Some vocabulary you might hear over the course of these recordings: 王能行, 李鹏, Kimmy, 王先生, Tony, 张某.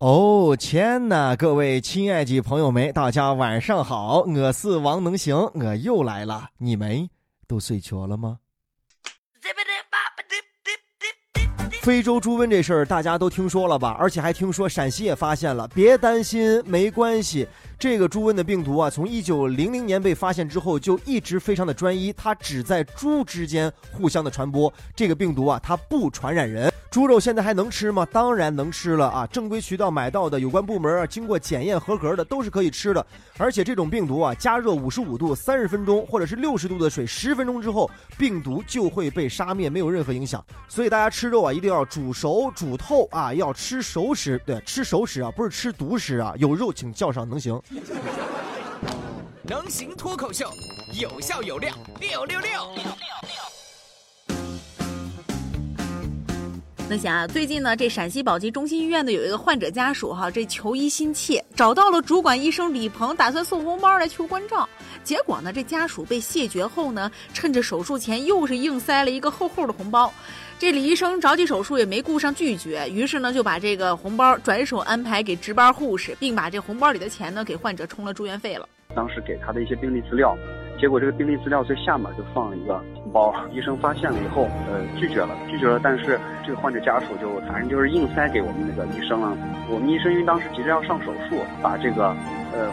哦天哪，各位亲爱的朋友们，大家晚上好，我是王能行，我又来了，你们都睡着了吗？非洲猪瘟这事儿大家都听说了吧，而且还听说陕西也发现了。别担心，没关系，这个猪瘟的病毒啊，从1900年被发现之后就一直非常的专一，它只在猪之间互相的传播。这个病毒啊，它不传染人。猪肉现在还能吃吗？当然能吃了啊，正规渠道买到的，有关部门啊经过检验合格的都是可以吃的。而且这种病毒啊，加热55度30分钟或者是60度的水10分钟之后，病毒就会被杀灭，没有任何影响。所以大家吃肉啊一定要煮熟煮透啊，要吃熟食，对，吃熟食啊，不是吃独食啊。有肉请叫上能行。能行脱口秀，有笑有料，666。那行啊，最近呢，这陕西宝鸡中心医院的有一个患者家属哈，这求医心切，找到了主管医生李鹏，打算送红包来求关照。结果呢，这家属被谢绝后呢，趁着手术前又是硬塞了一个厚厚的红包。这李医生着急手术也没顾上拒绝，于是呢就把这个红包转手安排给值班护士，并把这红包里的钱呢给患者充了住院费了。当时给他的一些病历资料，结果这个病历资料最下面就放了一个红包，医生发现了以后，拒绝了。但是这个患者家属就反正就是硬塞给我们那个医生了。我们医生因为当时急着要上手术，把这个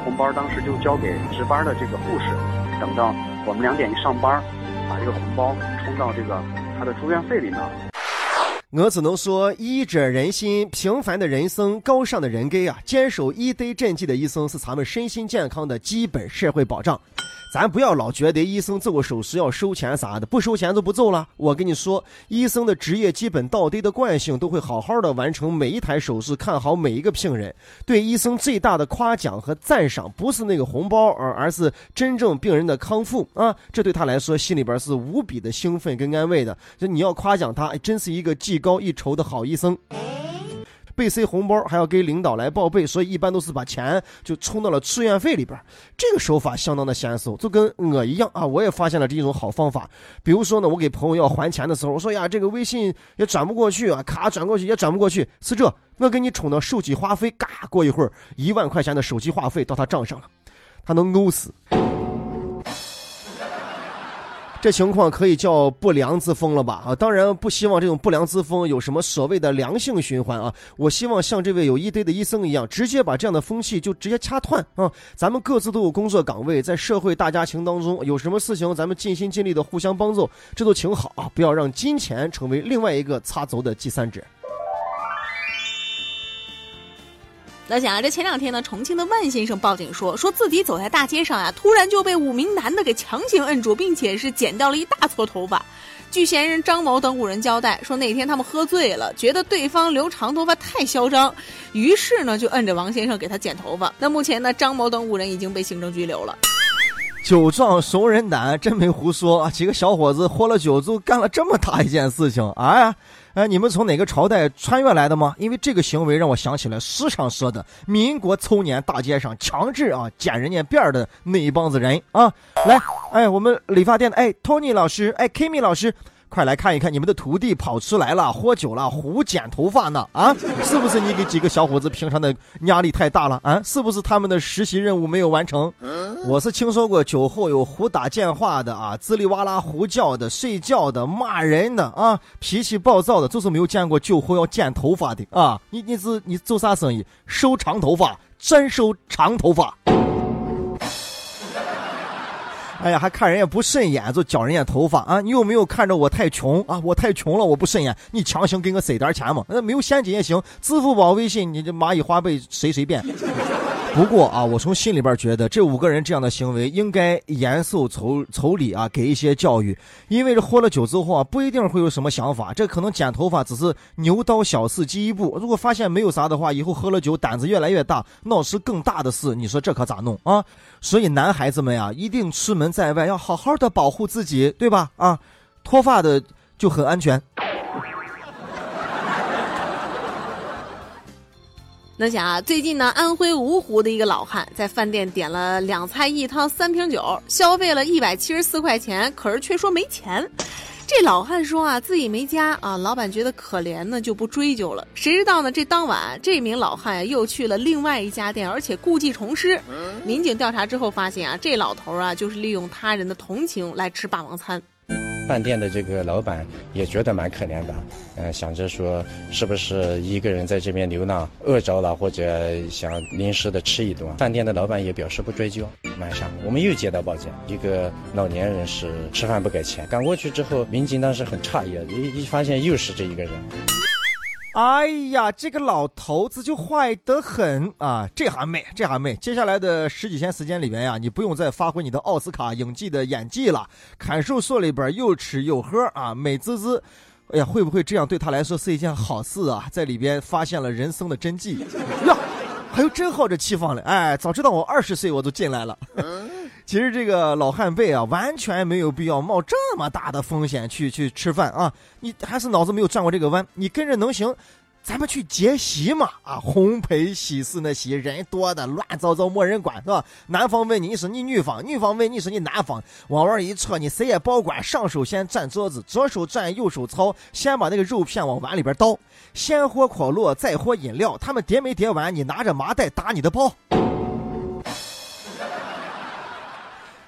红包当时就交给值班的这个护士。等到我们2点一上班，把这个红包充到这个他的住院费里面。我只能说，医者仁心，平凡的人生，高尚的人格啊，坚守医德诊纪的医生是咱们身心健康的基本社会保障。咱不要老觉得医生做个手术要收钱啥的，不收钱就不做了。我跟你说，医生的职业基本道德的惯性都会好好的完成每一台手术，看好每一个病人。对医生最大的夸奖和赞赏，不是那个红包，而是真正病人的康复啊！这对他来说，心里边是无比的兴奋跟安慰的。就你要夸奖他，真是一个技高一筹的好医生。被塞红包还要给领导来报备，所以一般都是把钱就充到了住院费里边。这个手法相当的娴熟，就跟我一样啊，我也发现了这一种好方法。比如说呢，我给朋友要还钱的时候，我说呀，这个微信也转不过去啊，卡转过去也转不过去，是这，我给你充到手机话费，嘎，过一会儿1万块钱的手机话费到他账上了，他能呕死。这情况可以叫不良之风了吧？啊，当然不希望这种不良之风有什么所谓的良性循环啊！我希望像这位有一堆的医生一样，直接把这样的风气就直接掐断啊！咱们各自都有工作岗位，在社会大家庭当中，有什么事情咱们尽心尽力的互相帮助，这都挺好啊！不要让金钱成为另外一个擦走的第三者。那想啊，这前2天呢，重庆的万先生报警说自己走在大街上啊，突然就被5名男的给强行摁住，并且是剪掉了一大撮头发。据嫌疑人张某等5人交代说，那天他们喝醉了，觉得对方留长头发太嚣张，于是呢就摁着王先生给他剪头发。那目前呢，张某等5人已经被行政拘留了。酒壮怂人胆，真没胡说啊！几个小伙子喝了酒就干了这么大一件事情啊！哎，你们从哪个朝代穿越来的吗？因为这个行为让我想起来时常说的民国初年大街上强制啊剪人家辫的那一帮子人啊！来，哎，我们理发店的Tony 老师，Kimmy 老师，快来看一看你们的徒弟跑出来了，喝酒了，胡剪头发呢啊！是不是你给几个小伙子平常的压力太大了啊？是不是他们的实习任务没有完成？我是听说过酒后有胡打电话的啊，滋里哇啦胡叫的，睡觉的，骂人的啊，脾气暴躁的。就是没有见过酒后要剪头发的啊！你做啥生意？收长头发，真收长头发。哎呀，还看人家不顺眼就绞人家头发啊！你有没有看着我太穷啊？我太穷了，我不顺眼，你强行给我塞点钱嘛？那没有现金也行，支付宝、微信，你这蚂蚁花呗随便。不过啊，我从心里边觉得这5个人这样的行为应该严肃处理啊，给一些教育。因为这喝了酒之后啊，不一定会有什么想法，这可能剪头发只是牛刀小试第一步。如果发现没有啥的话，以后喝了酒胆子越来越大，闹出更大的事，你说这可咋弄啊？所以男孩子们啊，一定出门在外要好好的保护自己，对吧？啊，脱发的就很安全。那想啊，最近呢，安徽芜湖的一个老汉在饭店点了2菜1汤3瓶酒，消费了174块钱，可是却说没钱。这老汉说啊，自己没家啊，老板觉得可怜呢，就不追究了。谁知道呢？这当晚，这名老汉又去了另外一家店，而且故技重施。民警调查之后发现啊，这老头啊，就是利用他人的同情来吃霸王餐。饭店的这个老板也觉得蛮可怜的，想着说是不是一个人在这边流浪饿着了，或者想临时的吃一顿。饭店的老板也表示不追究。晚上我们又接到报警，一个老年人是吃饭不给钱。赶过去之后，民警当时很诧异，一发现又是这一个人。哎呀，这个老头子就坏得很啊！这行妹，接下来的十几天时间里边呀，你不用再发挥你的奥斯卡影帝的演技了，砍树树里边又吃又喝啊，美滋滋。哎呀，会不会这样对他来说是一件好事啊？在里边发现了人生的真迹呀！还有真好这气放了，哎，早知道我20岁我都进来了。其实这个老汉辈啊，完全没有必要冒这么大的风险去吃饭啊！你还是脑子没有转过这个弯，你跟着能行，咱们去结席嘛！啊，烘焙喜事那席人多的乱糟糟，没人管是吧？男方问你是你女方，女方问你是你男方，往外一撤，你谁也包管。上手先占桌子，左手占右手操，先把那个肉片往碗里边倒，先喝可乐，再喝饮料。他们叠没叠完，你拿着麻袋打你的包。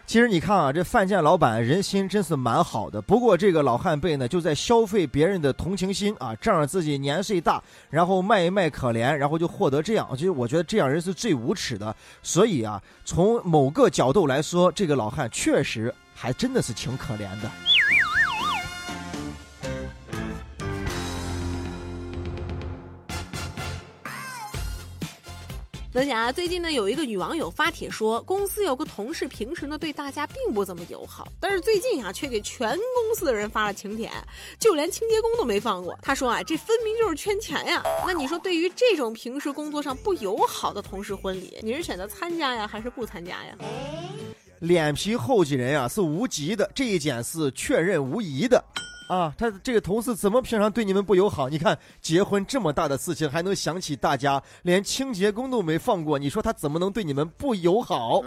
其实你看啊，这饭店老板人心真是蛮好的，不过这个老汉辈呢，就在消费别人的同情心啊，仗着自己年岁大，然后卖一卖可怜，然后就获得这样，其实我觉得这样人是最无耻的。所以啊，从某个角度来说，这个老汉确实还真的是挺可怜的。文霞，最近呢有一个女网友发帖说，公司有个同事平时呢对大家并不怎么友好，但是最近啊却给全公司的人发了请帖，就连清洁工都没放过。他说啊，这分明就是圈钱呀！那你说对于这种平时工作上不友好的同事婚礼，你是选择参加呀还是不参加呀？脸皮厚几人呀是无极的，这一点是确认无疑的啊，他这个同事怎么平常对你们不友好？你看结婚这么大的事情还能想起大家，连清洁工都没放过，你说他怎么能对你们不友好？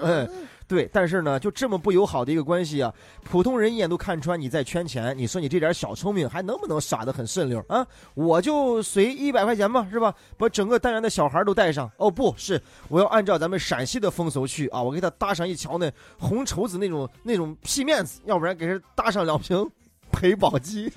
对，但是呢，就这么不友好的一个关系啊，普通人一眼都看穿你在圈钱，你说你这点小聪明还能不能耍得很顺溜啊？我就随100块钱吧，是吧？把整个单元的小孩都带上。哦，不是，我要按照咱们陕西的风俗去啊，我给他搭上一条呢红绸子那种细面子，要不然给他搭上2瓶。赔宝鸡。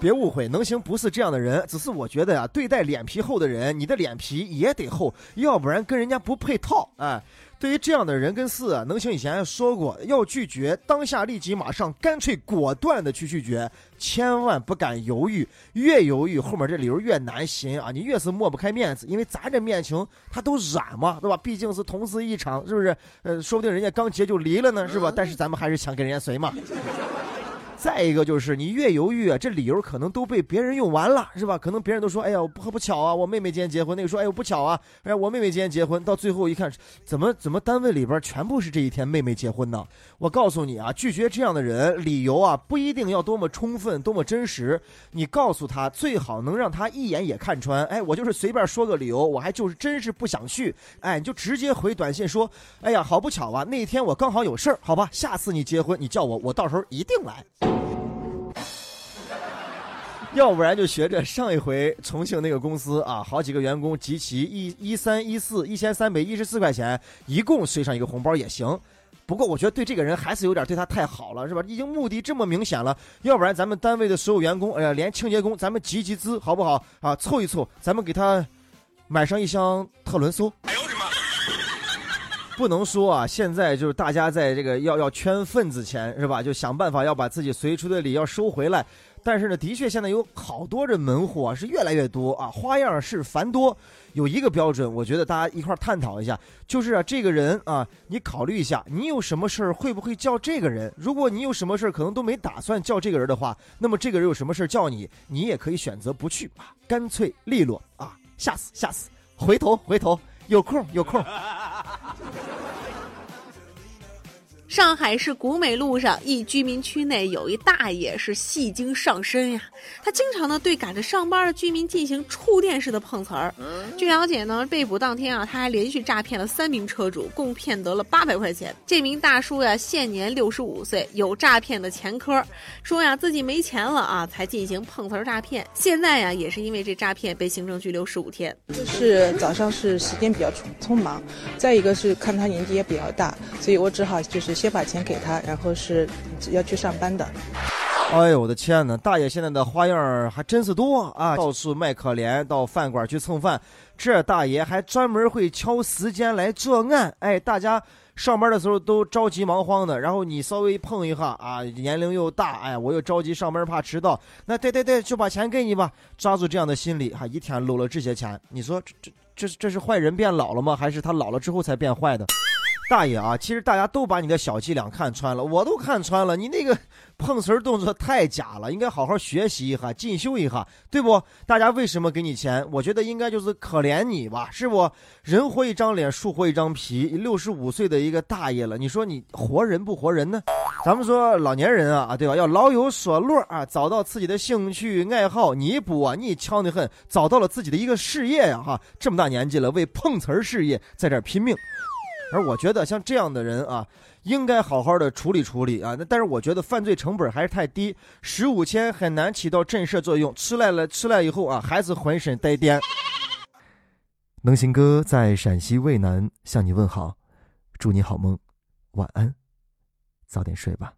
别误会，能行不是这样的人，只是我觉得啊，对待脸皮厚的人，你的脸皮也得厚，要不然跟人家不配套。哎，对于这样的人跟事啊，能行以前说过，要拒绝当下立即马上干脆果断的去拒绝，千万不敢犹豫，越犹豫后面这理由越难寻啊，你越是抹不开面子，因为咱这面情他都软嘛，对吧？毕竟是同事一场，是不是？说不定人家刚结就离了呢，是吧？但是咱们还是想跟人家随嘛。再一个就是你越犹豫啊，这理由可能都被别人用完了，是吧？可能别人都说，哎呀，我不巧啊，我妹妹今天结婚。那个说，哎呦不巧啊，哎呀，我妹妹今天结婚。到最后一看，怎么单位里边全部是这一天妹妹结婚呢？我告诉你啊，拒绝这样的人，理由啊不一定要多么充分，多么真实。你告诉他，最好能让他一眼也看穿。哎，我就是随便说个理由，我还就是真是不想去。哎，你就直接回短信说，哎呀，好不巧啊，那天我刚好有事儿，好吧，下次你结婚你叫我，我到时候一定来。要不然就学着上一回重庆那个公司啊，好几个员工集齐13141314块钱，一共随上一个红包也行。不过我觉得对这个人还是有点对他太好了，是吧？已经目的这么明显了，要不然咱们单位的所有员工，连清洁工，咱们集资好不好啊？凑一凑，咱们给他买上一箱特仑苏。不能说啊，现在就是大家在这个要圈份子钱，是吧？就想办法要把自己随出的礼要收回来。但是呢，的确现在有好多这门户啊，是越来越多啊，花样是繁多。有一个标准，我觉得大家一块探讨一下，就是啊，这个人啊，你考虑一下，你有什么事儿会不会叫这个人？如果你有什么事儿可能都没打算叫这个人的话，那么这个人有什么事儿叫你，你也可以选择不去啊，干脆利落啊，下次，回头，有空。上海市古美路上一居民区内有一大爷是戏精上身呀，他经常呢对赶着上班的居民进行触电式的碰瓷儿。据了解呢，被捕当天啊，他还连续诈骗了3名车主，共骗得了800块钱。这名大叔呀，现年65岁，有诈骗的前科，说呀自己没钱了啊，才进行碰瓷儿诈骗。现在呀，也是因为这诈骗被行政拘留15天。就是早上是时间比较匆忙，再一个是看他年纪也比较大，所以我只好就是先把钱给他，然后是要去上班的。哎呦我的天哪，大爷现在的花样还真是多啊，到处卖可怜，到饭馆去蹭饭，这大爷还专门会敲时间来作案。哎，大家上班的时候都着急忙慌的，然后你稍微碰一下啊，年龄又大，哎，我又着急上班怕迟到，那对就把钱给你吧，抓住这样的心理啊，一天搂了这些钱，你说这是坏人变老了吗？还是他老了之后才变坏的？大爷啊，其实大家都把你的小伎俩看穿了，我都看穿了，你那个碰瓷儿动作太假了，应该好好学习一下，进修一下，对不？大家为什么给你钱？我觉得应该就是可怜你吧，是不？人活一张脸，树活一张皮，65岁的一个大爷了，你说你活人不活人呢？咱们说老年人啊，对吧？要老有所乐啊，找到自己的兴趣爱好，你补啊，你敲你恨，找到了自己的一个事业呀，哈，这么大年纪了，为碰瓷儿事业在这儿拼命。而我觉得像这样的人啊，应该好好的处理啊。但是我觉得犯罪成本还是太低，15千很难起到震慑作用。吃赖以后啊，还是浑身呆颠。能行哥在陕西渭南向你问好，祝你好梦，晚安，早点睡吧。